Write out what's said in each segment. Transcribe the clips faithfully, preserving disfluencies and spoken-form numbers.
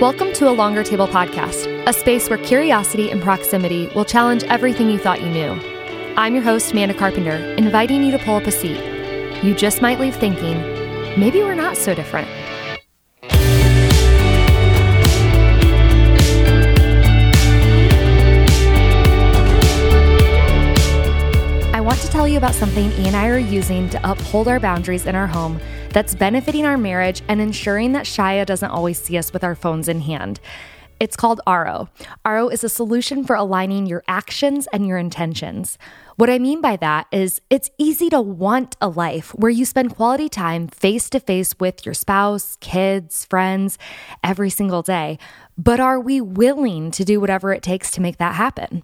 Welcome to A Longer Table Podcast, a space where curiosity and proximity will challenge everything you thought you knew. I'm your host, Manda Carpenter, inviting you to pull up a seat. You just might leave thinking, maybe we're not so different. I want to tell you about something E and I are using to uphold our boundaries in our home that's benefiting our marriage and ensuring that Shia doesn't always see us with our phones in hand. It's called Aro. Aro is a solution for aligning your actions and your intentions. What I mean by that is it's easy to want a life where you spend quality time face-to-face with your spouse, kids, friends, every single day. But are we willing to do whatever it takes to make that happen?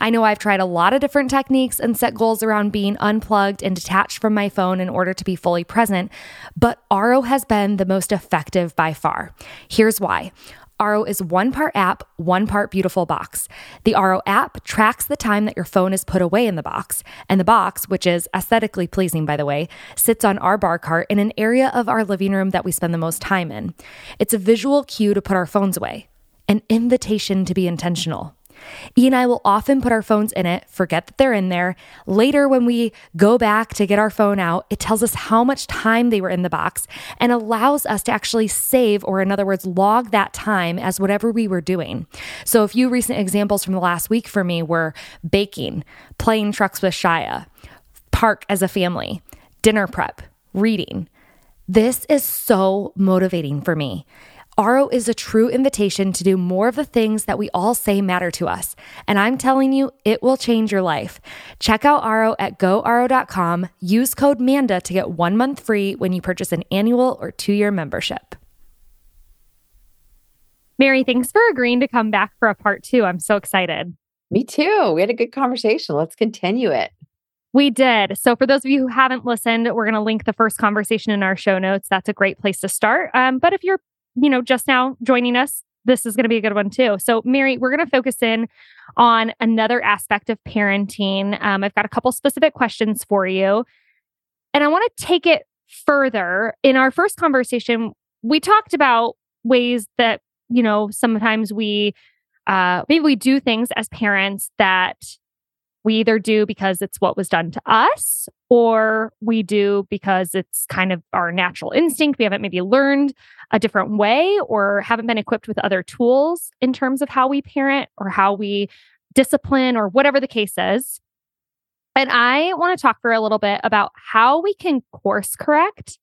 I know I've tried a lot of different techniques and set goals around being unplugged and detached from my phone in order to be fully present, but Aro has been the most effective by far. Here's why. Aro is one part app, one part beautiful box. The Aro app tracks the time that your phone is put away in the box, and the box, which is aesthetically pleasing, by the way, sits on our bar cart in an area of our living room that we spend the most time in. It's a visual cue to put our phones away, an invitation to be intentional. E and I will often put our phones in it, forget that they're in there. Later, when we go back to get our phone out, it tells us how much time they were in the box and allows us to actually save, or in other words, log that time as whatever we were doing. So a few recent examples from the last week for me were baking, playing trucks with Shia, park as a family, dinner prep, reading. This is so motivating for me. Aro is a true invitation to do more of the things that we all say matter to us. And I'm telling you, it will change your life. Check out Aro at go aro dot com. Use code Manda to get one month free when you purchase an annual or two-year membership. Mary, thanks for agreeing to come back for a part two. I'm so excited. Me too. We had a good conversation. Let's continue it. We did. So for those of you who haven't listened, we're going to link the first conversation in our show notes. That's a great place to start. Um, but if you're you know, just now joining us, this is going to be a good one too. So Mary, we're going to focus in on another aspect of parenting. Um, I've got a couple specific questions for you, and I want to take it further. In our first conversation, we talked about ways that, you know, sometimes we, uh, maybe we do things as parents that we either do because it's what was done to us, or we do because it's kind of our natural instinct. We haven't maybe learned a different way or haven't been equipped with other tools in terms of how we parent or how we discipline or whatever the case is. And I want to talk for a little bit about how we can course correct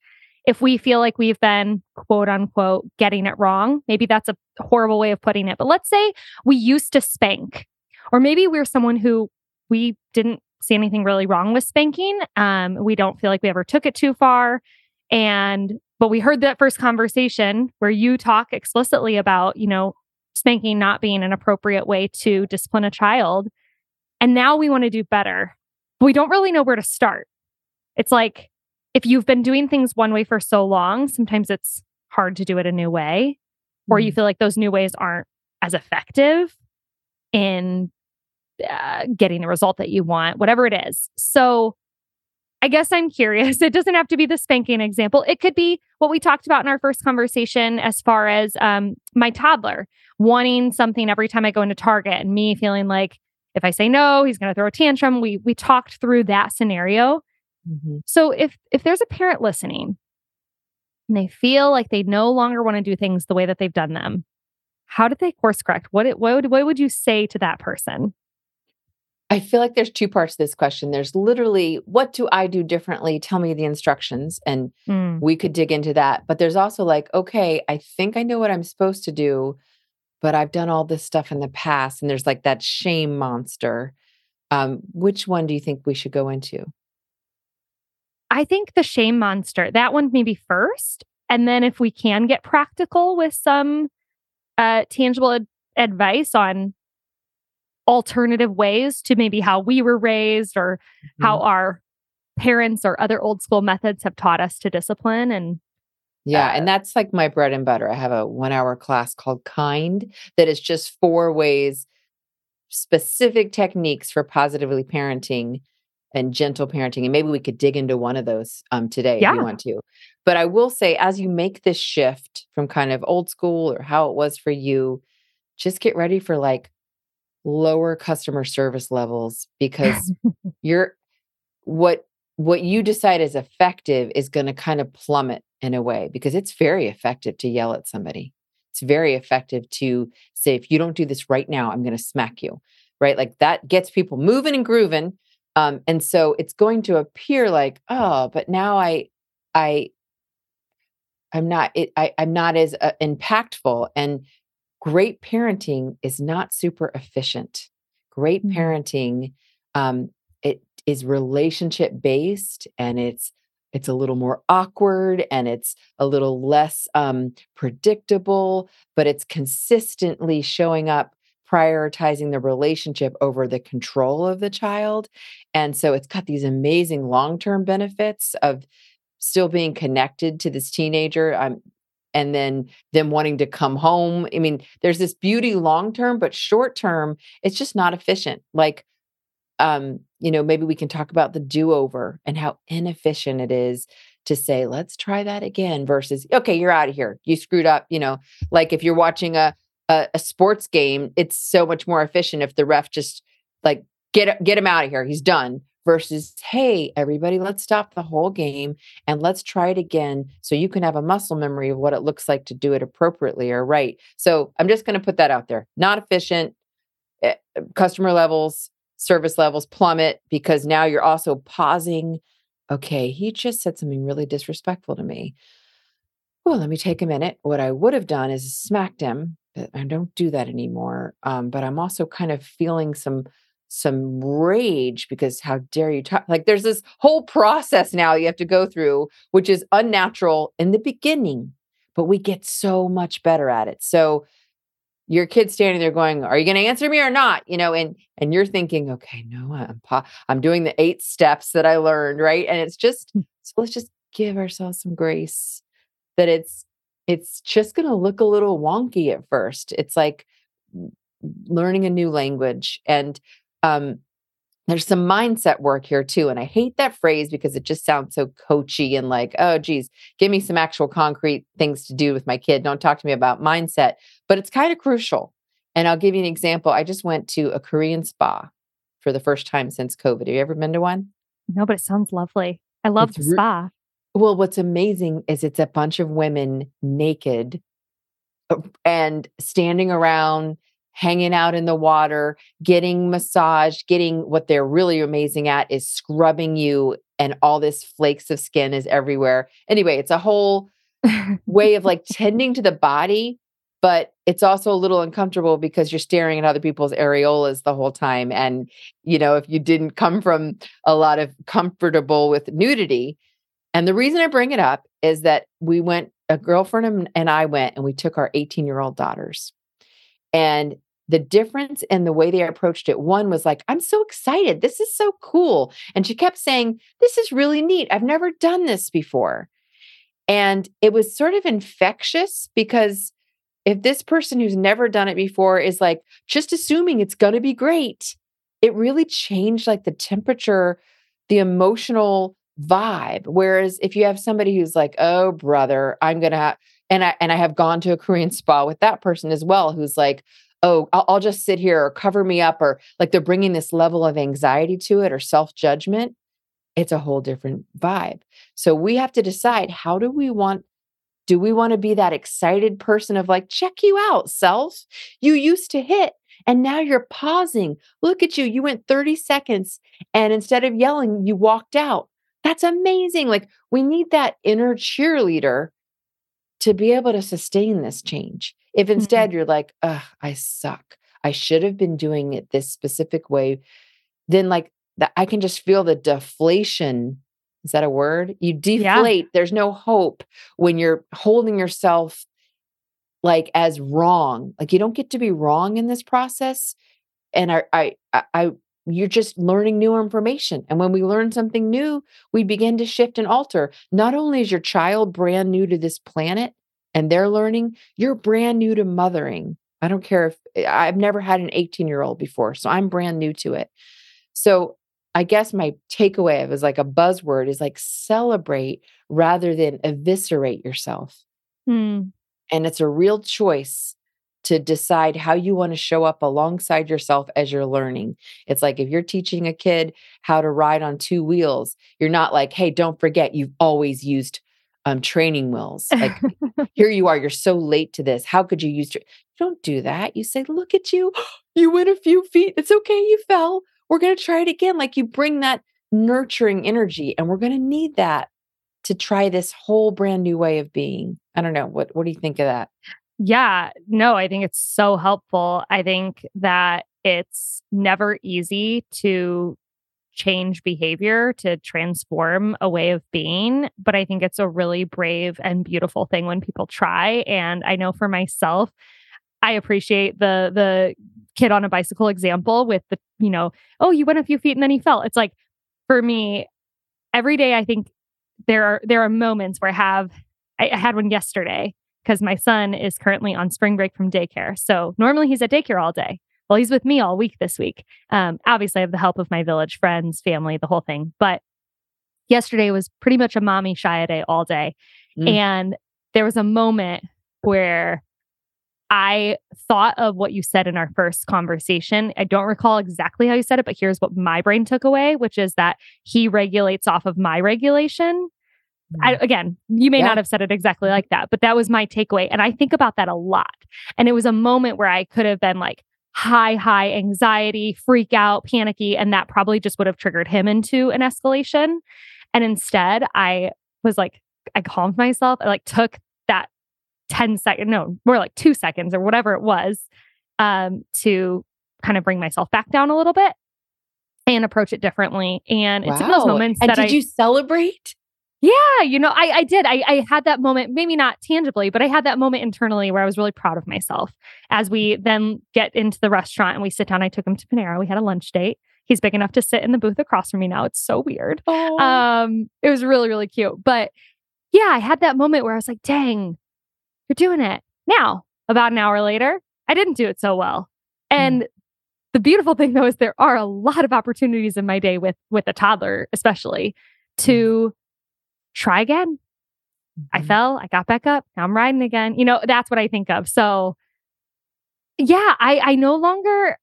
if we feel like we've been, quote unquote, getting it wrong. Maybe that's a horrible way of putting it, but let's say we used to spank, or maybe we're someone who we didn't see anything really wrong with spanking. Um, we don't feel like we ever took it too far. And, but we heard that first conversation where you talk explicitly about, you know, spanking not being an appropriate way to discipline a child. And now we want to do better. But we don't really know where to start. It's like, if you've been doing things one way for so long, sometimes it's hard to do it a new way, or mm-hmm. you feel like those new ways aren't as effective in Uh, getting the result that you want, whatever it is. So I guess I'm curious. It doesn't have to be the spanking example. It could be what we talked about in our first conversation as far as um, my toddler wanting something every time I go into Target and me feeling like if I say no, he's going to throw a tantrum. We we talked through that scenario. Mm-hmm. So if if there's a parent listening and they feel like they no longer want to do things the way that they've done them, how did they course correct? What, what, would, what would you say to that person? I feel like there's two parts to this question. There's literally, what do I do differently? Tell me the instructions. And mm. we could dig into that. But there's also like, okay, I think I know what I'm supposed to do, but I've done all this stuff in the past. And there's like that shame monster. Um, which one do you think we should go into? I think the shame monster, that one maybe first. And then if we can get practical with some uh, tangible ad- advice on alternative ways to maybe how we were raised or how mm-hmm. our parents or other old school methods have taught us to discipline. And yeah. Uh, and that's like my bread and butter. I have a one hour class called Kind that is just four ways, specific techniques for positively parenting and gentle parenting. And maybe we could dig into one of those um, today yeah. if you want to. But I will say, as you make this shift from kind of old school or how it was for you, just get ready for like lower customer service levels, because you're what what you decide is effective is going to kind of plummet in a way, because it's very effective to yell at somebody. It's very effective to say, if you don't do this right now, I'm going to smack you, right? Like that gets people moving and grooving. Um, and so it's going to appear like, oh, but now I, I, I'm not, it, I, I'm not as uh, impactful. And great parenting is not super efficient. Great parenting, um, it is relationship based, and it's, it's a little more awkward, and it's a little less um, predictable, but it's consistently showing up, prioritizing the relationship over the control of the child. And so it's got these amazing long-term benefits of still being connected to this teenager um, and then them wanting to come home. I mean, there's this beauty long-term, but short-term, it's just not efficient. Like, um, you know, maybe we can talk about the do-over and how inefficient it is to say, let's try that again versus, okay, you're out of here. You screwed up. You know, like if you're watching a, a, a sports game, it's so much more efficient if the ref just like, get, get him out of here. He's done. Versus, hey, everybody, let's stop the whole game and let's try it again so you can have a muscle memory of what it looks like to do it appropriately or right. So I'm just going to put that out there. Not efficient, eh, customer levels, service levels plummet, because now you're also pausing. Okay, he just said something really disrespectful to me. Well, let me take a minute. What I would have done is smacked him, but I don't do that anymore. Um, but I'm also kind of feeling some some rage because how dare you talk? Like there's this whole process now you have to go through, which is unnatural in the beginning, but we get so much better at it. So your kid's standing there going, are you going to answer me or not? You know, and, and you're thinking, okay, no, I'm, po- I'm doing the eight steps that I learned. Right. And it's just, so let's just give ourselves some grace that it's, it's just going to look a little wonky at first. It's like learning a new language. And, um, there's some mindset work here too. And I hate that phrase because it just sounds so coachy and like, oh, geez, give me some actual concrete things to do with my kid. Don't talk to me about mindset, but it's kind of crucial. And I'll give you an example. I just went to a Korean spa for the first time since COVID. Have you ever been to one? No, but it sounds lovely. I love it's the spa. Re- well, what's amazing is it's a bunch of women naked and standing around, hanging out in the water, getting massaged, getting what they're really amazing at is scrubbing you, and all this flakes of skin is everywhere. Anyway, it's a whole way of like tending to the body, but it's also a little uncomfortable because you're staring at other people's areolas the whole time. And, you know, if you didn't come from a lot of comfortable with nudity. And the reason I bring it up is that we went, a girlfriend and I went, and we took our eighteen-year-old daughters. And the difference in the way they approached it, one was like, I'm so excited. This is so cool. And she kept saying, this is really neat. I've never done this before. And it was sort of infectious, because if this person who's never done it before is like, just assuming it's going to be great, it really changed like the temperature, the emotional vibe. Whereas if you have somebody who's like, oh, brother, I'm going to have... And I and I have gone to a Korean spa with that person as well, who's like, oh, I'll, I'll just sit here or cover me up, or like they're bringing this level of anxiety to it or self-judgment. It's a whole different vibe. So we have to decide, how do we want, do we want to be that excited person of like, check you out, self? You used to hit and now you're pausing. Look at you. You went thirty seconds and instead of yelling, you walked out. That's amazing. Like we need that inner cheerleader to be able to sustain this change. If instead you're like, ugh, I suck. I should have been doing it this specific way. Then like the, I can just feel the deflation. Is that a word? You deflate. Yeah. There's no hope when you're holding yourself like as wrong. Like you don't get to be wrong in this process. And I, I, I, you're just learning new information. And when we learn something new, we begin to shift and alter. Not only is your child brand new to this planet and they're learning, you're brand new to mothering. I don't care if I've never had an eighteen-year-old before, so I'm brand new to it. So I guess my takeaway of is like a buzzword is like celebrate rather than eviscerate yourself. Hmm. And it's a real choice to decide how you want to show up alongside yourself as you're learning. It's like if you're teaching a kid how to ride on two wheels, you're not like, hey, don't forget, you've always used um, training wheels. Like, here you are, you're so late to this. How could you use? Tra- don't do that. You say, look at you. You went a few feet. It's okay. You fell. We're going to try it again. Like you bring that nurturing energy, and we're going to need that to try this whole brand new way of being. I don't know. What, what do you think of that? Yeah, no, I think it's so helpful. I think that it's never easy to change behavior, to transform a way of being. But I think it's a really brave and beautiful thing when people try. And I know for myself, I appreciate the the kid on a bicycle example with the, you know, oh, you went a few feet and then he fell. It's like, for me, every day, I think there are there are moments where I have, I, I had one yesterday. Because my son is currently on spring break from daycare. So normally he's at daycare all day. Well, he's with me all week this week. Um, obviously, I have the help of my village friends, family, the whole thing. But yesterday was pretty much a mommy Shia day all day. Mm. And there was a moment where I thought of what you said in our first conversation. I don't recall exactly how you said it, but here's what my brain took away, which is that he regulates off of my regulation. I, again, you may yeah. not have said it exactly like that, but that was my takeaway. And I think about that a lot. And it was a moment where I could have been like high, high anxiety, freak out, panicky. And that probably just would have triggered him into an escalation. And instead I was like, I calmed myself. I like took that ten second, no, more like two seconds or whatever it was, um, to kind of bring myself back down a little bit and approach it differently. And wow. it's one of those moments and that did I... Did you celebrate? Yeah, you know, I, I did. I, I had that moment, maybe not tangibly, but I had that moment internally where I was really proud of myself. As we then get into the restaurant and we sit down, I took him to Panera. We had a lunch date. He's big enough to sit in the booth across from me now. It's so weird. Oh. Um, it was really, really cute. But yeah, I had that moment where I was like, dang, you're doing it. Now, about an hour later, I didn't do it so well. And mm. the beautiful thing though is there are a lot of opportunities in my day with with a toddler, especially to... try again. Mm-hmm. I fell, I got back up, now I'm riding again. You know, that's what I think of. So yeah, I, I no longer,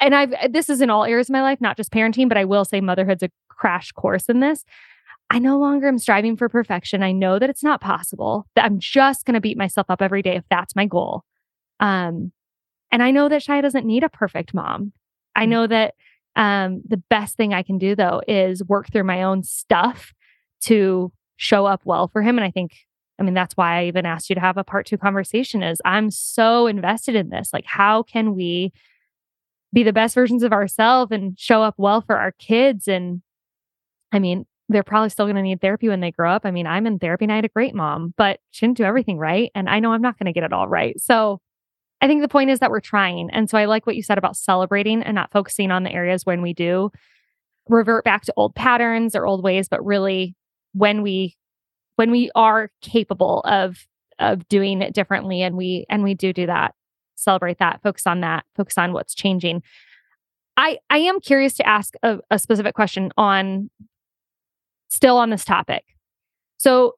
and I've, this is in all areas of my life, not just parenting, but I will say motherhood's a crash course in this. I no longer am striving for perfection. I know that it's not possible, that I'm just going to beat myself up every day if that's my goal. Um, and I know that Shia doesn't need a perfect mom. Mm-hmm. I know that um, the best thing I can do though is work through my own stuff to show up well for him. And I think, I mean, that's why I even asked you to have a part two conversation is I'm so invested in this. Like, how can we be the best versions of ourselves and show up well for our kids? And I mean, they're probably still going to need therapy when they grow up. I mean, I'm in therapy and I had a great mom, but she didn't do everything right. And I know I'm not going to get it all right. So I think the point is that we're trying. And so I like what you said about celebrating and not focusing on the areas when we do revert back to old patterns or old ways, but really when we, when we are capable of, of doing it differently and we, and we do do that, celebrate that, focus on that, focus on what's changing. I, I am curious to ask a, a specific question on still on this topic. So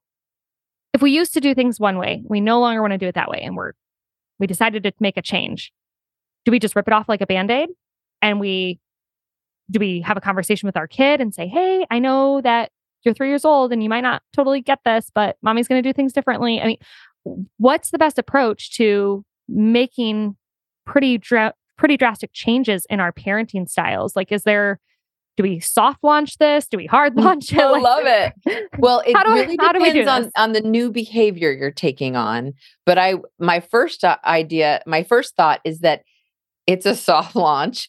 if we used to do things one way, we no longer want to do it that way. And we're, we decided to make a change. Do we just rip it off like a Band-Aid? And we, do we have a conversation with our kid and say, hey, I know that you're three years old and you might not totally get this, but mommy's going to do things differently. I mean, what's the best approach to making pretty, dra- pretty drastic changes in our parenting styles? Like, is there, do we soft launch this? Do we hard launch it? I like, love it. Well, it really I, depends on, on the new behavior you're taking on. But I, my first idea, my first thought is that it's a soft launch.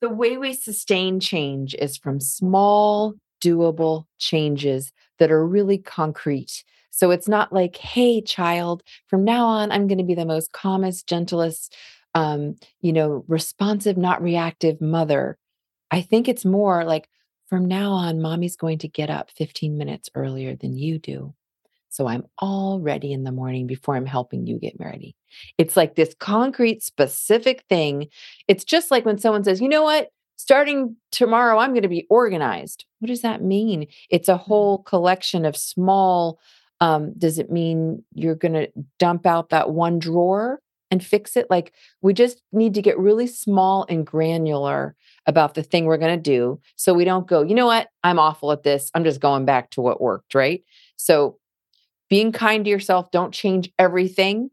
The way we sustain change is from small doable changes that are really concrete. So it's not like, hey, child, from now on, I'm going to be the most calmest, gentlest, um, you know, responsive, not reactive mother. I think it's more like, from now on, mommy's going to get up fifteen minutes earlier than you do. So I'm all ready in the morning before I'm helping you get ready. It's like this concrete, specific thing. It's just like when someone says, you know what? Starting tomorrow, I'm going to be organized. What does that mean? It's a whole collection of small Um, does it mean you're going to dump out that one drawer and fix it? Like, we just need to get really small and granular about the thing we're going to do. So we don't go, you know what? I'm awful at this. I'm just going back to what worked, right? So being kind to yourself, don't change everything.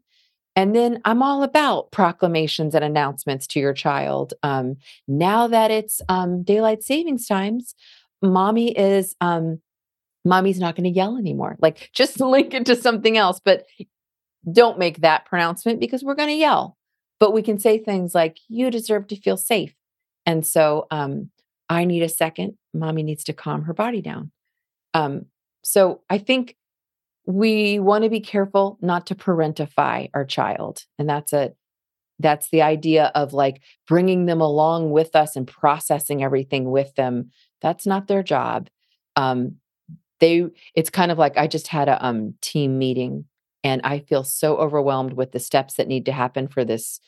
And then I'm all about proclamations and announcements to your child. Um, now that it's um, daylight savings times, mommy is, um, mommy's not going to yell anymore. Like, just link it to something else, but don't make that pronouncement because we're going to yell. But we can say things like, you deserve to feel safe. And so um, I need a second. Mommy needs to calm her body down. Um, so I think we want to be careful not to parentify our child. And that's a, that's the idea of like bringing them along with us and processing everything with them. That's not their job. Um, they, it's kind of like, I just had a um, team meeting and I feel so overwhelmed with the steps that need to happen for this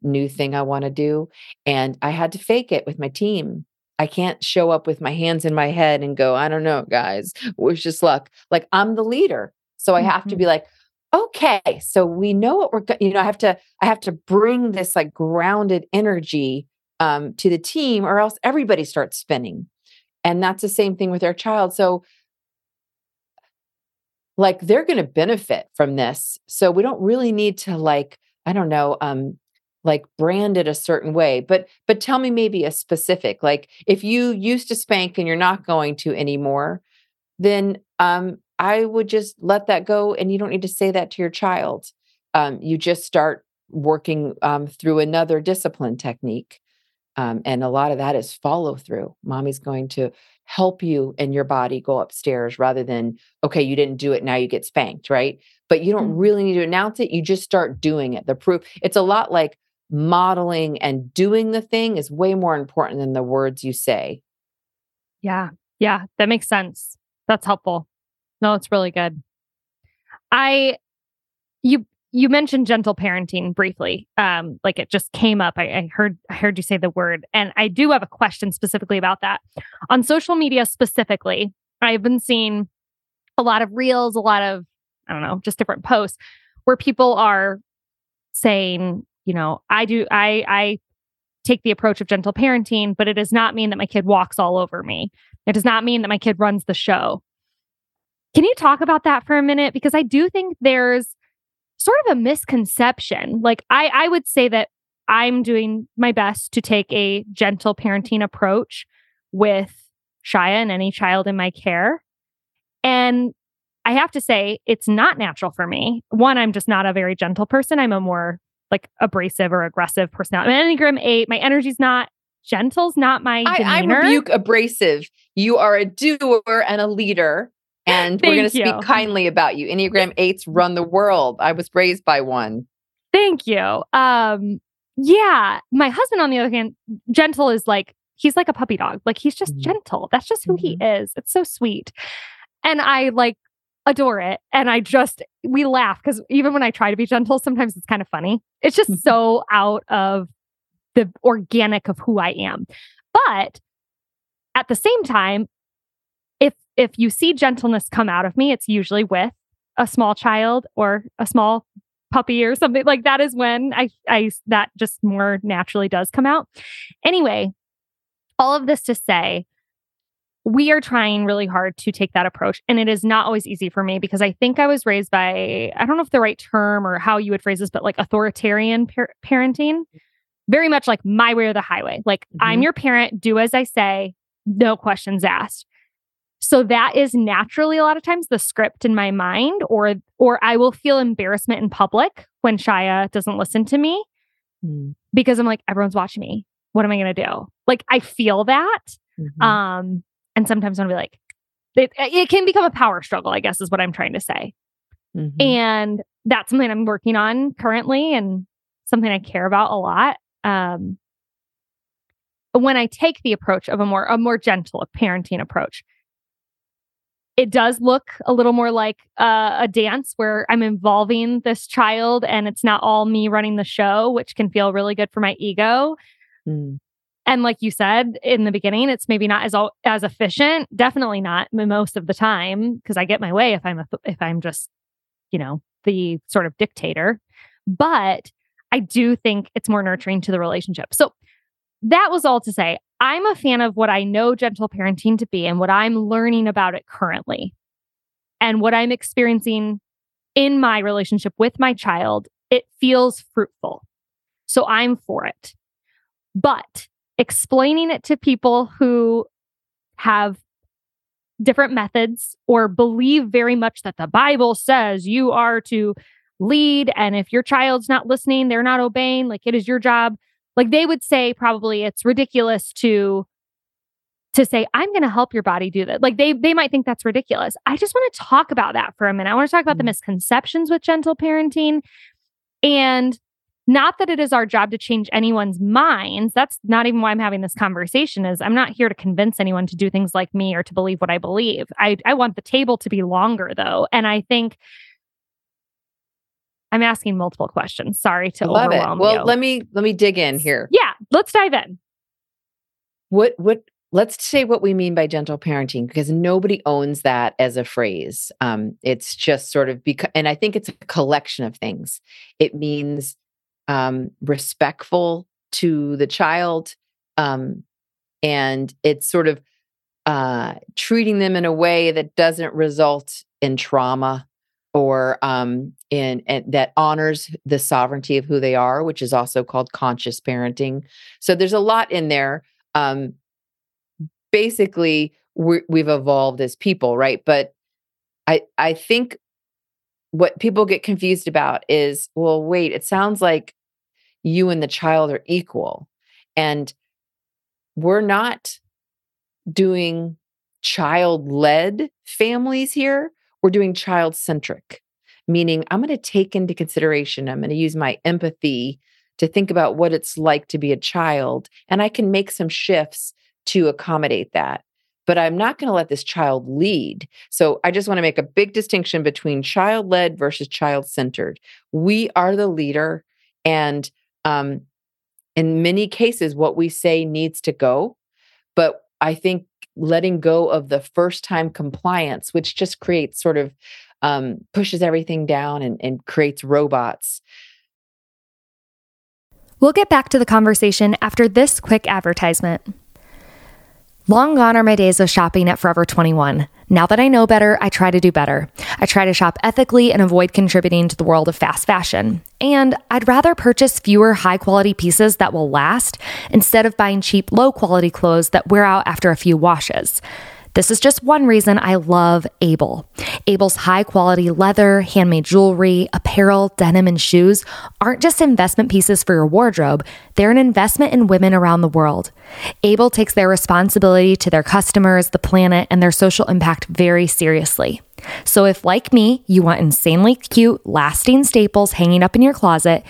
new thing I want to do. And I had to fake it with my team. I can't show up with my hands in my head and go, I don't know, guys, it was just luck. Like, I'm the leader. So I have mm-hmm. to be like, okay, so we know what we're going, you know, I have to, I have to bring this like grounded energy um, to the team, or else everybody starts spinning. And that's the same thing with our child. So like, they're going to benefit from this. So we don't really need to like, I don't know, um, like brand it a certain way, but, but tell me maybe a specific, like if you used to spank and you're not going to anymore, then, um, I would just let that go. And you don't need to say that to your child. Um, you just start working, um, through another discipline technique. Um, and a lot of that is follow through. Mommy's going to help you and your body go upstairs rather than, okay, you didn't do it. Now you get spanked. Right. But you don't mm-hmm. really need to announce it. You just start doing it. The proof, it's a lot like modeling and doing the thing is way more important than the words you say. Yeah. Yeah. That makes sense. That's helpful. No, it's really good. I, you, you mentioned gentle parenting briefly. Um, like it just came up. I, I heard, I heard you say the word, and I do have a question specifically about that. On social media specifically, I've been seeing a lot of reels, a lot of, I don't know, just different posts where people are saying, you know, I do, I, I take the approach of gentle parenting, but it does not mean that my kid walks all over me. It does not mean that my kid runs the show. Can you talk about that for a minute? Because I do think there's sort of a misconception. Like I, I would say that I'm doing my best to take a gentle parenting approach with Shia and any child in my care. And I have to say, it's not natural for me. One, I'm just not a very gentle person. I'm a more like abrasive or aggressive personality. I'm an Enneagram eight. My energy's not gentle's not my I, demeanor. I rebuke abrasive. You are a doer and a leader, and we're going to speak kindly about you. Enneagram eights run the world. I was raised by one. Thank you. Um, yeah, my husband, on the other hand, gentle is like he's like a puppy dog. Like he's just mm-hmm. gentle. That's just who mm-hmm. he is. It's so sweet, and I like adore it. And I just, we laugh because even when I try to be gentle, sometimes it's kind of funny. It's just so out of the organic of who I am. But at the same time, if, if you see gentleness come out of me, it's usually with a small child or a small puppy or something like that is when I, I, that just more naturally does come out. Anyway, all of this to say, we are trying really hard to take that approach. And it is not always easy for me because I think I was raised by, I don't know if the right term or how you would phrase this, but like authoritarian par- parenting, very much like my way or the highway. Like mm-hmm. I'm your parent, do as I say, no questions asked. So that is naturally a lot of times the script in my mind, or, or I will feel embarrassment in public when Shia doesn't listen to me mm. because I'm like, everyone's watching me. What am I going to do? Like I feel that. Mm-hmm. Um, And sometimes I'll be like, it, it can become a power struggle, I guess, is what I'm trying to say. Mm-hmm. And that's something I'm working on currently and something I care about a lot. Um, when I take the approach of a more a more gentle parenting approach, it does look a little more like uh, a dance where I'm involving this child and it's not all me running the show, which can feel really good for my ego. Mm. And like you said in the beginning, it's maybe not as all, as efficient. Definitely not most of the time, because I get my way if I'm a, if I'm just, you know, the sort of dictator. But I do think it's more nurturing to the relationship. So that was all to say, I'm a fan of what I know gentle parenting to be and what I'm learning about it currently and what I'm experiencing in my relationship with my child. It feels fruitful. So I'm for it. But explaining it to people who have different methods or believe very much that the Bible says you are to lead, and if your child's not listening, they're not obeying, like it is your job. Like they would say probably it's ridiculous to to say, I'm going to help your body do that. Like they they might think that's ridiculous. I just want to talk about that for a minute. I want to talk about the misconceptions with gentle parenting, and not that it is our job to change anyone's minds. That's not even why I'm having this conversation. Is I'm not here to convince anyone to do things like me or to believe what I believe. I, I want the table to be longer though. And I think I'm asking multiple questions. Sorry to love overwhelm it. Well, you. Well, let me, let me dig in here. Yeah. Let's dive in. What, what, let's say what we mean by gentle parenting, because nobody owns that as a phrase. Um, it's just sort of, beca- and I think it's a collection of things. It means Um, respectful to the child. Um, and it's sort of uh, treating them in a way that doesn't result in trauma or um, in, and that honors the sovereignty of who they are, which is also called conscious parenting. So there's a lot in there. Um, basically, we're, we've evolved as people, right? But I, I think what people get confused about is, well, wait, it sounds like you and the child are equal, and we're not doing child-led families here. We're doing child-centric, meaning I'm going to take into consideration, I'm going to use my empathy to think about what it's like to be a child, and I can make some shifts to accommodate that. But I'm not going to let this child lead. So I just want to make a big distinction between child-led versus child-centered. We are the leader, and um, in many cases, what we say needs to go. But I think letting go of the first-time compliance, which just creates sort of um, pushes everything down and, and creates robots. We'll get back to the conversation after this quick advertisement. Long gone are my days of shopping at Forever twenty-one. Now that I know better, I try to do better. I try to shop ethically and avoid contributing to the world of fast fashion. And I'd rather purchase fewer high-quality pieces that will last instead of buying cheap, low-quality clothes that wear out after a few washes. This is just one reason I love Able. Able's high-quality leather, handmade jewelry, apparel, denim, and shoes aren't just investment pieces for your wardrobe. They're an investment in women around the world. Able takes their responsibility to their customers, the planet, and their social impact very seriously. So if, like me, you want insanely cute, lasting staples hanging up in your closet,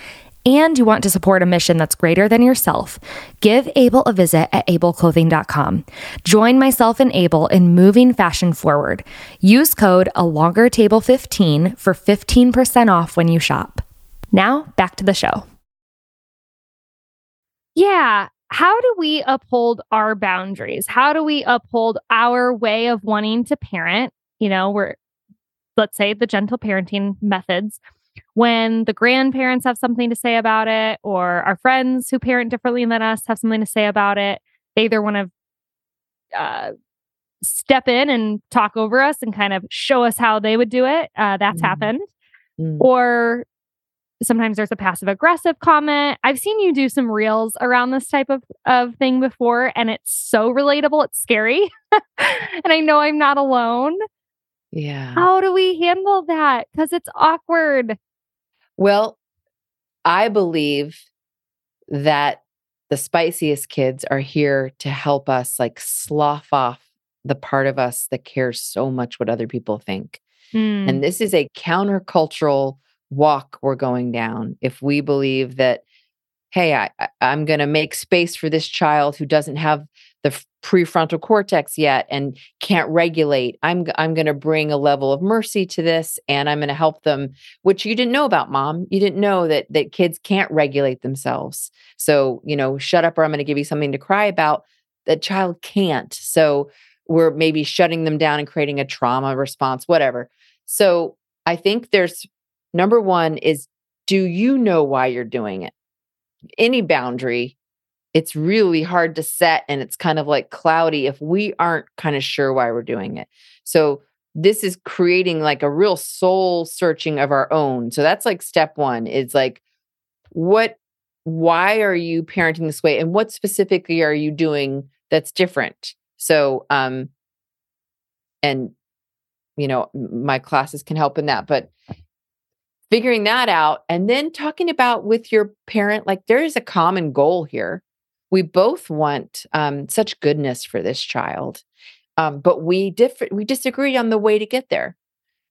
and you want to support a mission that's greater than yourself, give Able a visit at able clothing dot com. Join myself and Able in moving fashion forward. Use code A Longer Table fifteen for fifteen percent off when you shop. Now, back to the show. Yeah, how do we uphold our boundaries? How do we uphold our way of wanting to parent? You know, we're, let's say, the gentle parenting methods. When the grandparents have something to say about it, or our friends who parent differently than us have something to say about it, they either want to uh, step in and talk over us and kind of show us how they would do it. Uh, that's mm-hmm. happened. Mm-hmm. Or sometimes there's a passive-aggressive comment. I've seen you do some reels around this type of, of thing before, and it's so relatable. It's scary. And I know I'm not alone. Yeah. How do we handle that? Because it's awkward. Well, I believe that the spiciest kids are here to help us like slough off the part of us that cares so much what other people think. Mm. And this is a countercultural walk we're going down. If we believe that, hey, I, I'm going to make space for this child who doesn't have the prefrontal cortex yet and can't regulate. I'm I'm going to bring a level of mercy to this, and I'm going to help them, which you didn't know about, Mom. You didn't know that that kids can't regulate themselves. So, you know, shut up or I'm going to give you something to cry about. That child can't. So we're maybe shutting them down and creating a trauma response, whatever. So I think there's, number one is, do you know why you're doing it? Any boundary, it's really hard to set, and it's kind of like cloudy if we aren't kind of sure why we're doing it. So this is creating like a real soul searching of our own. So that's like step one. It's like, what, why are you parenting this way? And what specifically are you doing that's different? So, um, and you know, my classes can help in that, but figuring that out, and then talking about with your parent, like there is a common goal here. We both want um, such goodness for this child, um, but we differ- we disagree on the way to get there.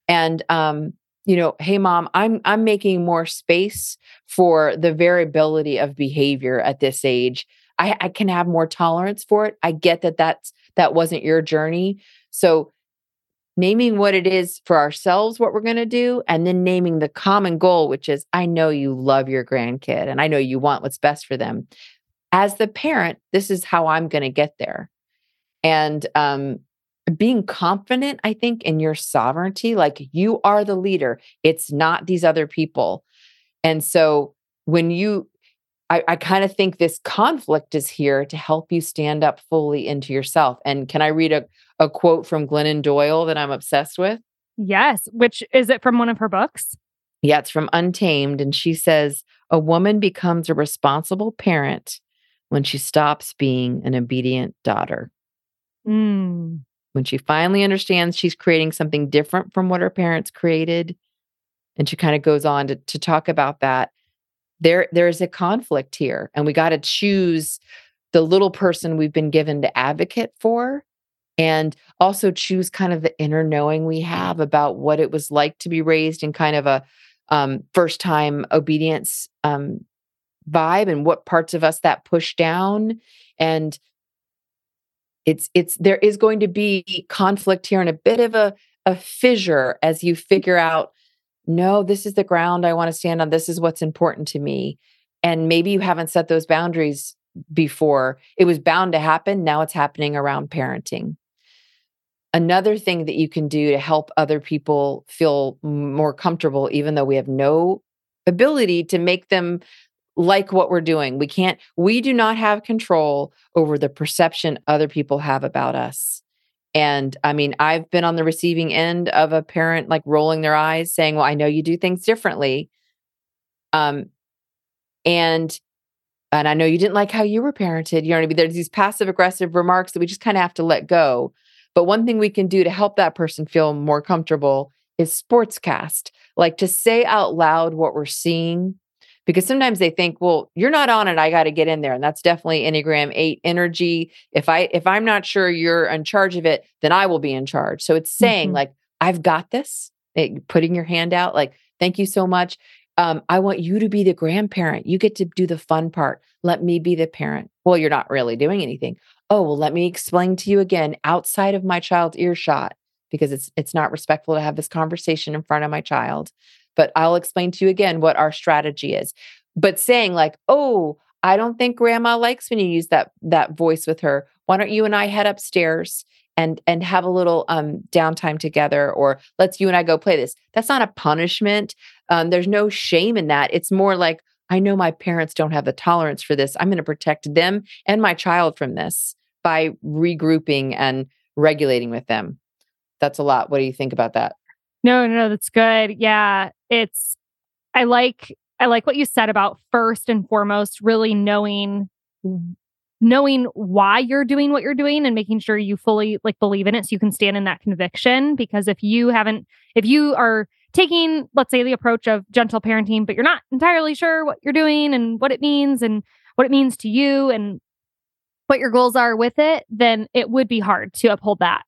And um, you know, hey, Mom, I'm I'm making more space for the variability of behavior at this age. I, I can have more tolerance for it. I get that that's, that wasn't your journey. So naming what it is for ourselves, what we're going to do, and then naming the common goal, which is, I know you love your grandkid and I know you want what's best for them. As the parent, this is how I'm going to get there. And um, being confident, I think, in your sovereignty, like you are the leader. It's not these other people. And so when you... I, I kind of think this conflict is here to help you stand up fully into yourself. And can I read a, a quote from Glennon Doyle that I'm obsessed with? Yes. Which is it from one of her books? Yeah, it's from Untamed. And she says, a woman becomes a responsible parent when she stops being an obedient daughter. Mm. When she finally understands she's creating something different from what her parents created. And she kind of goes on to, to talk about that. There, there's a conflict here, and we got to choose the little person we've been given to advocate for, and also choose kind of the inner knowing we have about what it was like to be raised in kind of a um, first-time obedience um, vibe, and what parts of us that push down. And it's it's there is going to be conflict here, and a bit of a a fissure as you figure out, no, this is the ground I want to stand on. This is what's important to me. And maybe you haven't set those boundaries before. It was bound to happen. Now it's happening around parenting. Another thing that you can do to help other people feel more comfortable, even though we have no ability to make them like what we're doing. We can't, we do not have control over the perception other people have about us. And I mean, I've been on the receiving end of a parent like rolling their eyes saying, well, I know you do things differently. Um, and, and I know you didn't like how you were parented. You know what I mean? There's these passive aggressive remarks that we just kind of have to let go. But one thing we can do to help that person feel more comfortable is sportscast, like to say out loud what we're seeing, because sometimes they think, well, you're not on it. I got to get in there. And that's definitely Enneagram eight energy. If I, if I'm not sure you're in charge of it, then I will be in charge. So it's saying mm-hmm. like, I've got this, it, putting your hand out, like, thank you so much. Um, I want you to be the grandparent. You get to do the fun part. Let me be the parent. Well, you're not really doing anything. Oh, well, let me explain to you again, outside of my child's earshot, because it's, it's not respectful to have this conversation in front of my child. But I'll explain to you again what our strategy is. But saying like, oh, I don't think grandma likes when you use that that voice with her. Why don't you and I head upstairs and and have a little um, downtime together, or let's you and I go play this. That's not a punishment. Um, there's no shame in that. It's more like, I know my parents don't have the tolerance for this. I'm going to protect them and my child from this by regrouping and regulating with them. That's a lot. What do you think about that? No, no, no, that's good. Yeah, it's, I like, I like what you said about first and foremost, really knowing, knowing why you're doing what you're doing and making sure you fully like believe in it so you can stand in that conviction. Because if you haven't, if you are taking, let's say, the approach of gentle parenting, but you're not entirely sure what you're doing and what it means and what it means to you and what your goals are with it, then it would be hard to uphold that.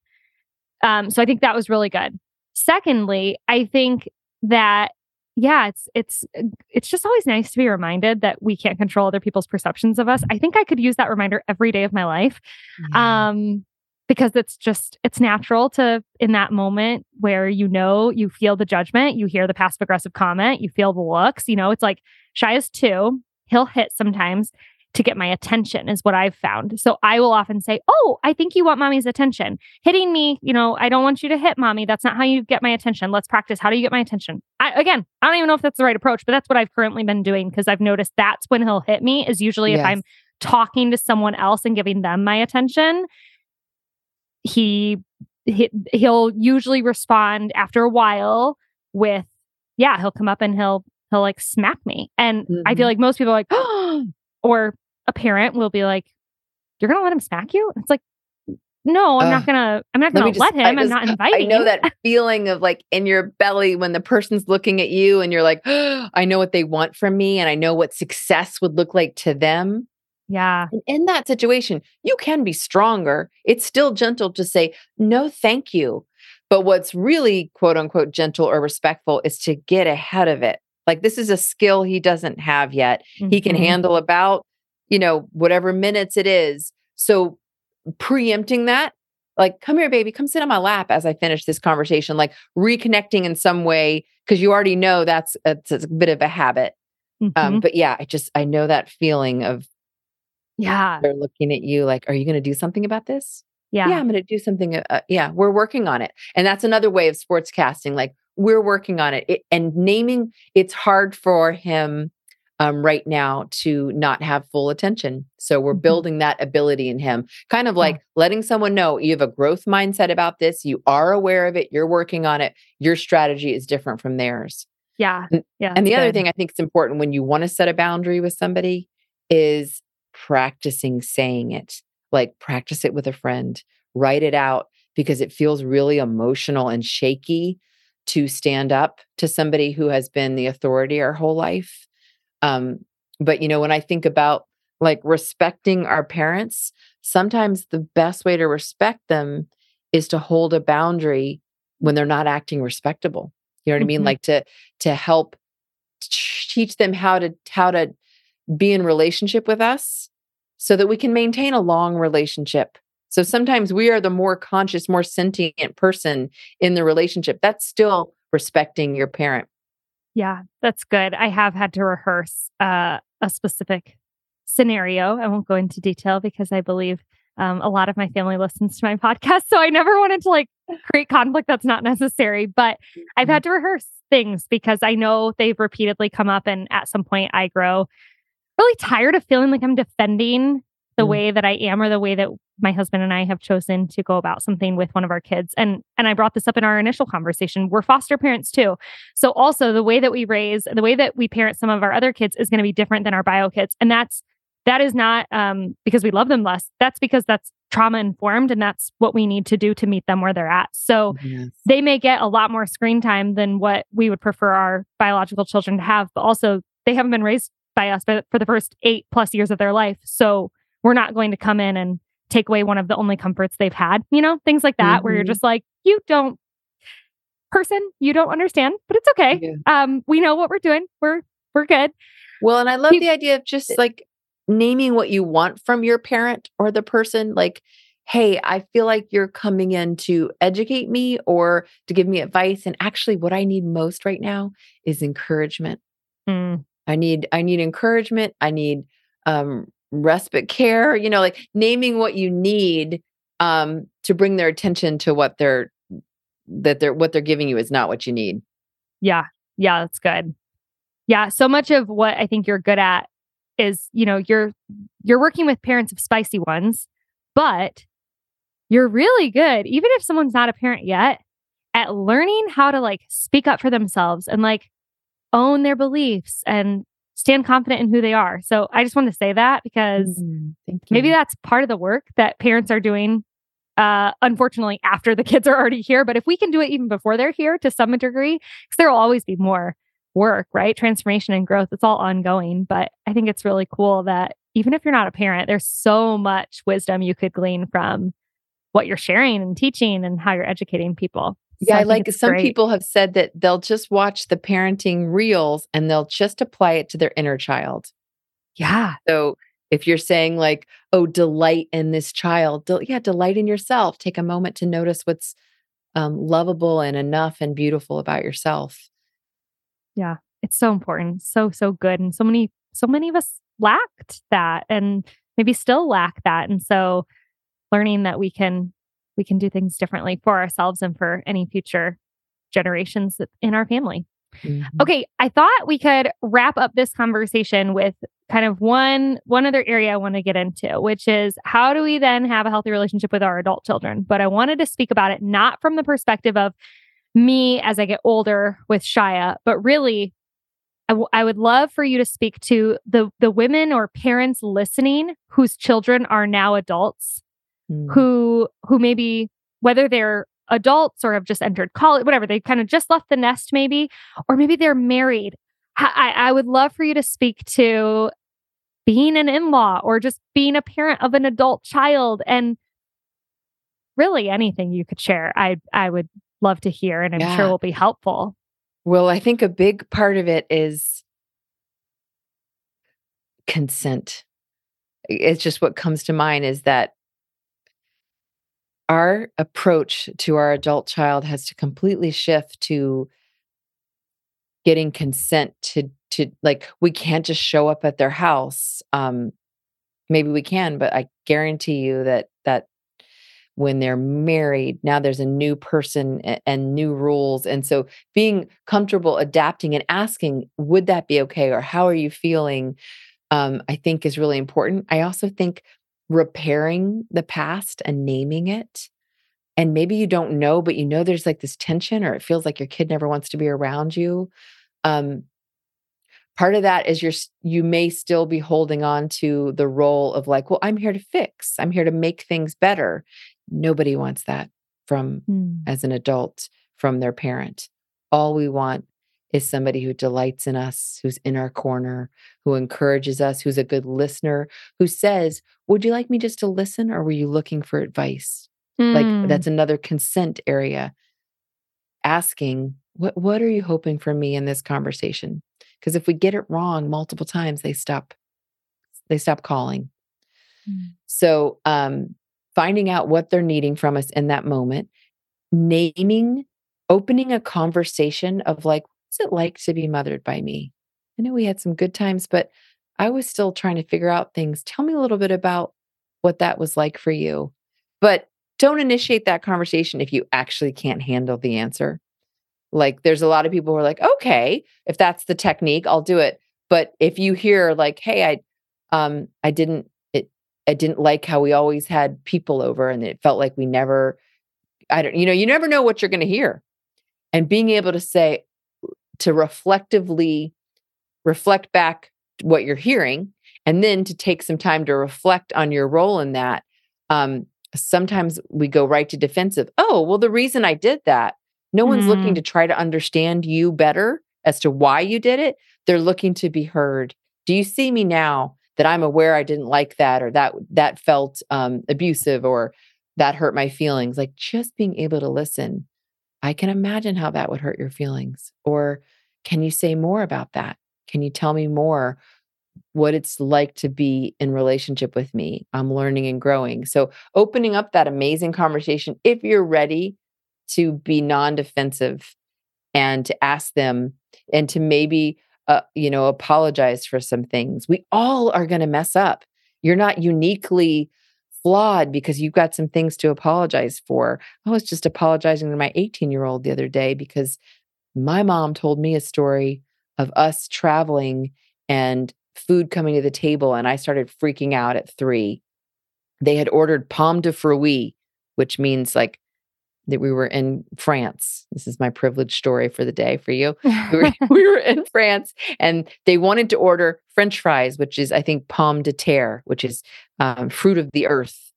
Um, so I think that was really good. Secondly, I think that yeah, it's it's it's just always nice to be reminded that we can't control other people's perceptions of us. I think I could use that reminder every day of my life. Yeah. Um, because it's just, it's natural to, in that moment where, you know, you feel the judgment, you hear the passive aggressive comment, you feel the looks, you know, it's like Shia's too. He'll hit sometimes to get my attention is what I've found. So I will often say, oh, I think you want mommy's attention. Hitting me, you know, I don't want you to hit mommy. That's not how you get my attention. Let's practice. How do you get my attention? I, again, I don't even know if that's the right approach, but that's what I've currently been doing because I've noticed that's when he'll hit me is usually yes. if I'm talking to someone else and giving them my attention. He, he he'll usually respond after a while with, yeah, he'll come up and he'll he'll like smack me. And mm-hmm. I feel like most people are like, oh, or a parent will be like, you're going to let him smack you? And it's like, no, I'm uh, not going to, I'm not going to let him. I I'm just, not inviting. I know that feeling of like in your belly when the person's looking at you and you're like, oh, I know what they want from me. And I know what success would look like to them. Yeah. And in that situation, you can be stronger. It's still gentle to say, no, thank you. But what's really quote unquote gentle or respectful is to get ahead of it. Like this is a skill he doesn't have yet. Mm-hmm. He can handle about, you know, whatever minutes it is. So preempting that, like, come here, baby, come sit on my lap as I finish this conversation, like reconnecting in some way, because you already know that's a, it's a bit of a habit. Mm-hmm. Um, but yeah, I just, I know that feeling of, yeah, they're looking at you like, are you going to do something about this? Yeah, yeah I'm going to do something. Uh, yeah, we're working on it. And that's another way of sportscasting. Like we're working on it. it and naming, it's hard for him um, right now to not have full attention. So we're mm-hmm. building that ability in him, kind of like yeah. letting someone know you have a growth mindset about this. You are aware of it. You're working on it. Your strategy is different from theirs. Yeah. yeah. And the good. other thing I think is important when you want to set a boundary with somebody is practicing saying it, like practice it with a friend, write it out, because it feels really emotional and shaky to stand up to somebody who has been the authority our whole life. Um, but, you know, when I think about like respecting our parents, sometimes the best way to respect them is to hold a boundary when they're not acting respectable. You know what mm-hmm. I mean? Like to, to help teach them how to, how to, be in relationship with us so that we can maintain a long relationship. So sometimes we are the more conscious, more sentient person in the relationship. That's still respecting your parent. Yeah, that's good. I have had to rehearse uh, a specific scenario. I won't go into detail because I believe um, a lot of my family listens to my podcast. So I never wanted to like create conflict that's not necessary, but I've had to rehearse things because I know they've repeatedly come up and at some point I grow really tired of feeling like I'm defending the mm. way that I am or the way that my husband and I have chosen to go about something with one of our kids. And and I brought this up in our initial conversation. We're foster parents too. So also the way that we raise, the way that we parent some of our other kids is going to be different than our bio kids. And that's that is not um, because we love them less. That's because that's trauma informed and that's what we need to do to meet them where they're at. So yes. they may get a lot more screen time than what we would prefer our biological children to have. But also they haven't been raised by us but for the first eight plus years of their life. So we're not going to come in and take away one of the only comforts they've had, you know, things like that, mm-hmm. where you're just like, you don't person, you don't understand, but it's okay. Yeah. Um, we know what we're doing. We're, we're good. Well, and I love you, the idea of just like naming what you want from your parent or the person, like, hey, I feel like you're coming in to educate me or to give me advice. And actually what I need most right now is encouragement. Mm. I need, I need encouragement. I need, um, respite care, you know, like naming what you need, um, to bring their attention to what they're, that they're, what they're giving you is not what you need. Yeah. Yeah. That's good. Yeah. So much of what I think you're good at is, you know, you're, you're working with parents of spicy ones, but you're really good, even if someone's not a parent yet, at learning how to like speak up for themselves and like own their beliefs and stand confident in who they are. So I just want to say that because mm, maybe that's part of the work that parents are doing, uh, unfortunately, after the kids are already here. But if we can do it even before they're here to some degree, because there will always be more work, right? Transformation and growth, it's all ongoing. But I think it's really cool that even if you're not a parent, there's so much wisdom you could glean from what you're sharing and teaching and how you're educating people. So yeah, I like some great. people have said that they'll just watch the parenting reels and they'll just apply it to their inner child. Yeah. So if you're saying like, oh, delight in this child, del- yeah, delight in yourself. Take a moment to notice what's um, lovable and enough and beautiful about yourself. Yeah, it's so important. So, so good. And so many, so many of us lacked that and maybe still lack that. And so learning that we can we can do things differently for ourselves and for any future generations in our family. Mm-hmm. Okay. I thought we could wrap up this conversation with kind of one, one other area I want to get into, which is how do we then have a healthy relationship with our adult children? But I wanted to speak about it, not from the perspective of me as I get older with Shia, but really I, w- I would love for you to speak to the, the women or parents listening whose children are now adults. Mm. Who who maybe, whether they're adults or have just entered college, whatever, they kind of just left the nest maybe, or maybe they're married. I, I would love for you to speak to being an in-law or just being a parent of an adult child, and really anything you could share, I I would love to hear, and I'm yeah. sure will be helpful. Well, I think a big part of it is consent. It's just what comes to mind is that our approach to our adult child has to completely shift to getting consent to, to like, we can't just show up at their house. Um, maybe we can, but I guarantee you that, that when they're married, now there's a new person and, and new rules. And so being comfortable adapting and asking, would that be okay? Or how are you feeling? Um, I think is really important. I also think repairing the past and naming it. And maybe you don't know, but you know there's like this tension, or it feels like your kid never wants to be around you. Um, part of that is you're, you may still be holding on to the role of like, well, I'm here to fix. I'm here to make things better. Nobody wants that from, mm. as an adult, from their parent. All we want is somebody who delights in us, who's in our corner, who encourages us, who's a good listener, who says, would you like me just to listen, or were you looking for advice? Mm. Like, that's another consent area. Asking, what what are you hoping from me in this conversation? Because if we get it wrong multiple times, they stop, they stop calling. Mm. So um, finding out what they're needing from us in that moment, naming, opening a conversation of like, what's it like to be mothered by me? I know we had some good times, but I was still trying to figure out things. Tell me a little bit about what that was like for you. But don't initiate that conversation if you actually can't handle the answer. Like, there's a lot of people who are like, okay, if that's the technique, I'll do it. But if you hear like, hey, I um, I didn't it, I didn't like how we always had people over, and it felt like we never, I don't, you know, you never know what you're going to hear. And being able to say, to reflectively reflect back what you're hearing, and then to take some time to reflect on your role in that. Um, sometimes we go right to defensive. Oh, well, the reason I did that, no mm. one's looking to try to understand you better as to why you did it. They're looking to be heard. Do you see me now that I'm aware I didn't like that, or that that felt um, abusive, or that hurt my feelings? Like, just being able to listen. I can imagine how that would hurt your feelings. Or can you say more about that? Can you tell me more what it's like to be in relationship with me? I'm learning and growing. So opening up that amazing conversation, if you're ready to be non-defensive and to ask them, and to maybe, uh, you know, apologize for some things. We all are going to mess up. You're not uniquely flawed because you've got some things to apologize for. I was just apologizing to my eighteen-year-old the other day because my mom told me a story of us traveling and food coming to the table, and I started freaking out at three. They had ordered pomme de fruits, which means like that we were in France. This is my privileged story for the day for you. We were, we were in France, and they wanted to order French fries, which is, I think, pomme de terre, which is um, fruit of the earth,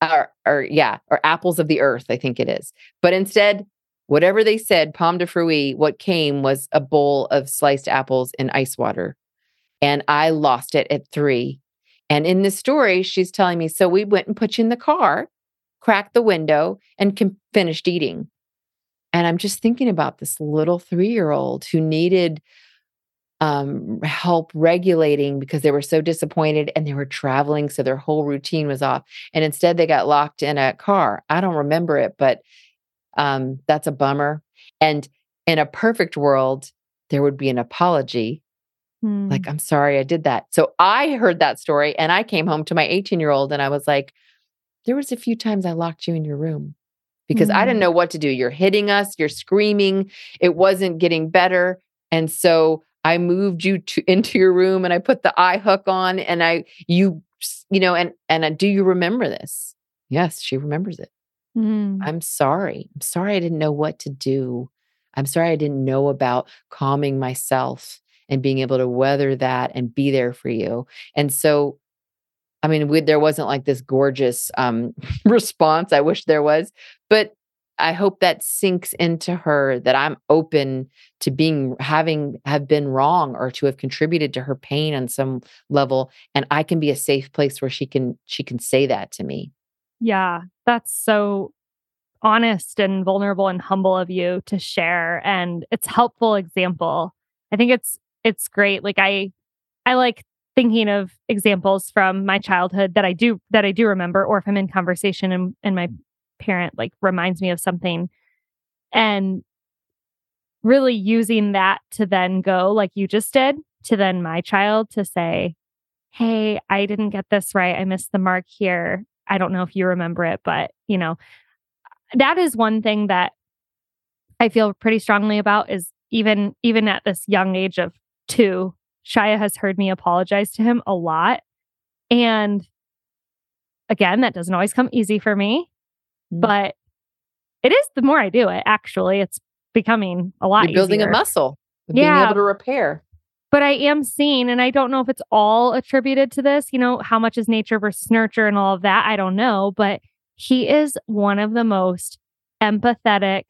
or, or yeah, or apples of the earth, I think it is. But instead, whatever they said, pomme de fruits, what came was a bowl of sliced apples in ice water. And I lost it at three. And in this story, she's telling me, so we went and put you in the car, cracked the window, and com- finished eating. And I'm just thinking about this little three-year-old who needed um, help regulating because they were so disappointed and they were traveling. So their whole routine was off. And instead they got locked in a car. I don't remember it, but um, that's a bummer. And in a perfect world, there would be an apology. Hmm. Like, I'm sorry I did that. So I heard that story and I came home to my eighteen-year-old and I was like, there was a few times I locked you in your room because mm-hmm. I didn't know what to do. You're hitting us, you're screaming, it wasn't getting better. And so I moved you to, into your room and I put the eye hook on and I, you, you know, and, and I, do you remember this? Yes, she remembers it. Mm-hmm. I'm sorry. I'm sorry I didn't know what to do. I'm sorry I didn't know about calming myself and being able to weather that and be there for you. And so, I mean, we, there wasn't like this gorgeous um, response. I wish there was, but I hope that sinks into her that I'm open to being, having, have been wrong or to have contributed to her pain on some level. And I can be a safe place where she can, she can say that to me. Yeah. That's so honest and vulnerable and humble of you to share. And it's helpful example. I think it's, it's great. Like I, I like thinking of examples from my childhood that I do, that I do remember, or if I'm in conversation and, and my parent like reminds me of something, and really using that to then go like you just did to then my child to say, hey, I didn't get this right. I missed the mark here. I don't know if you remember it, but you know, that is one thing that I feel pretty strongly about is even, even at this young age of two, Shia has heard me apologize to him a lot. And again, that doesn't always come easy for me, but it is the more I do it, actually, it's becoming a lot You're building easier. A muscle, yeah, being able to repair. But I am seeing, and I don't know if it's all attributed to this, you know, how much is nature versus nurture and all of that. I don't know, but he is one of the most empathetic,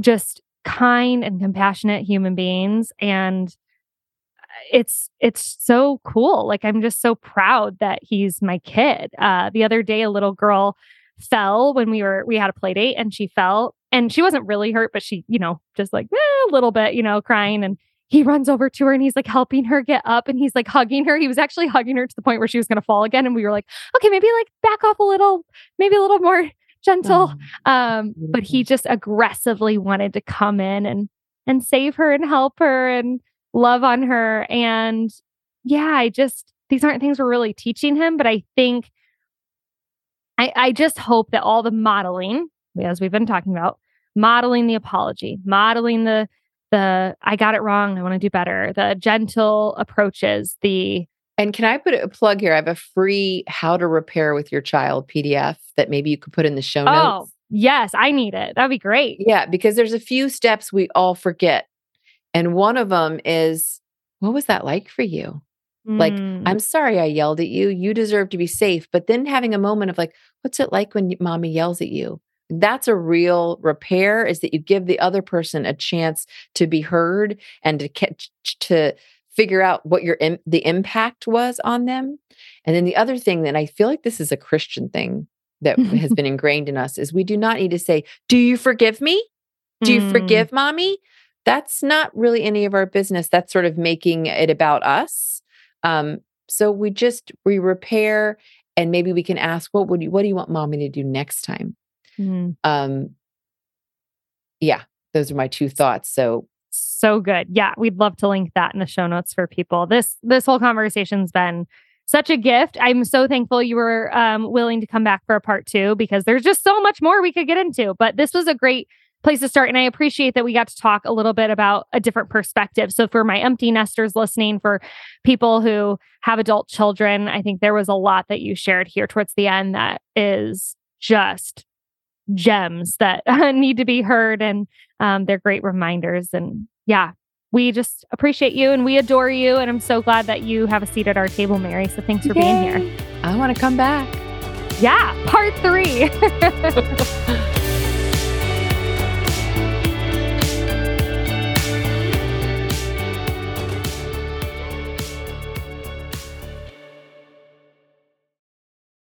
just kind and compassionate human beings. And It's it's so cool. Like, I'm just so proud that he's my kid. Uh, the other day, a little girl fell when we were, we had a play date and she fell and she wasn't really hurt, but she, you know, just like eh, a little bit, you know, crying. And he runs over to her and he's like helping her get up and he's like hugging her. He was actually hugging her to the point where she was going to fall again. And we were like, okay, maybe like back off a little, maybe a little more gentle. Um, but he just aggressively wanted to come in and, and save her and help her and love on her. And yeah, I just, these aren't things we're really teaching him, but I think, I, I just hope that all the modeling, as we've been talking about, modeling the apology, modeling the, the, I got it wrong, I want to do better, the gentle approaches, the... And can I put a plug here? I have a free How to Repair with Your Child P D F that maybe you could put in the show notes. Oh, yes, I need it. That'd be great. Yeah, because there's a few steps we all forget. And one of them is, what was that like for you? Mm. Like, I'm sorry I yelled at you. You deserve to be safe. But then having a moment of like, what's it like when mommy yells at you? That's a real repair, is that you give the other person a chance to be heard and to catch, to figure out what your im- the impact was on them. And then the other thing that I feel like this is a Christian thing that has been ingrained in us is we do not need to say, do you forgive me? Do you mm. forgive mommy? That's not really any of our business. That's sort of making it about us. Um, so we just, we repair, and maybe we can ask, what would you, what do you want mommy to do next time? Mm. Um, yeah, those are my two thoughts. So, so good. Yeah. We'd love to link that in the show notes for people. This, this whole conversation's been such a gift. I'm so thankful you were um, willing to come back for a part two, because there's just so much more we could get into, but this was a great place to start. And I appreciate that we got to talk a little bit about a different perspective. So for my empty nesters listening, for people who have adult children, I think there was a lot that you shared here towards the end that is just gems that need to be heard. And um, they're great reminders. And yeah, we just appreciate you and we adore you. And I'm so glad that you have a seat at our table, Mary. So thanks for Yay. being here. I want to come back. Yeah. Part three.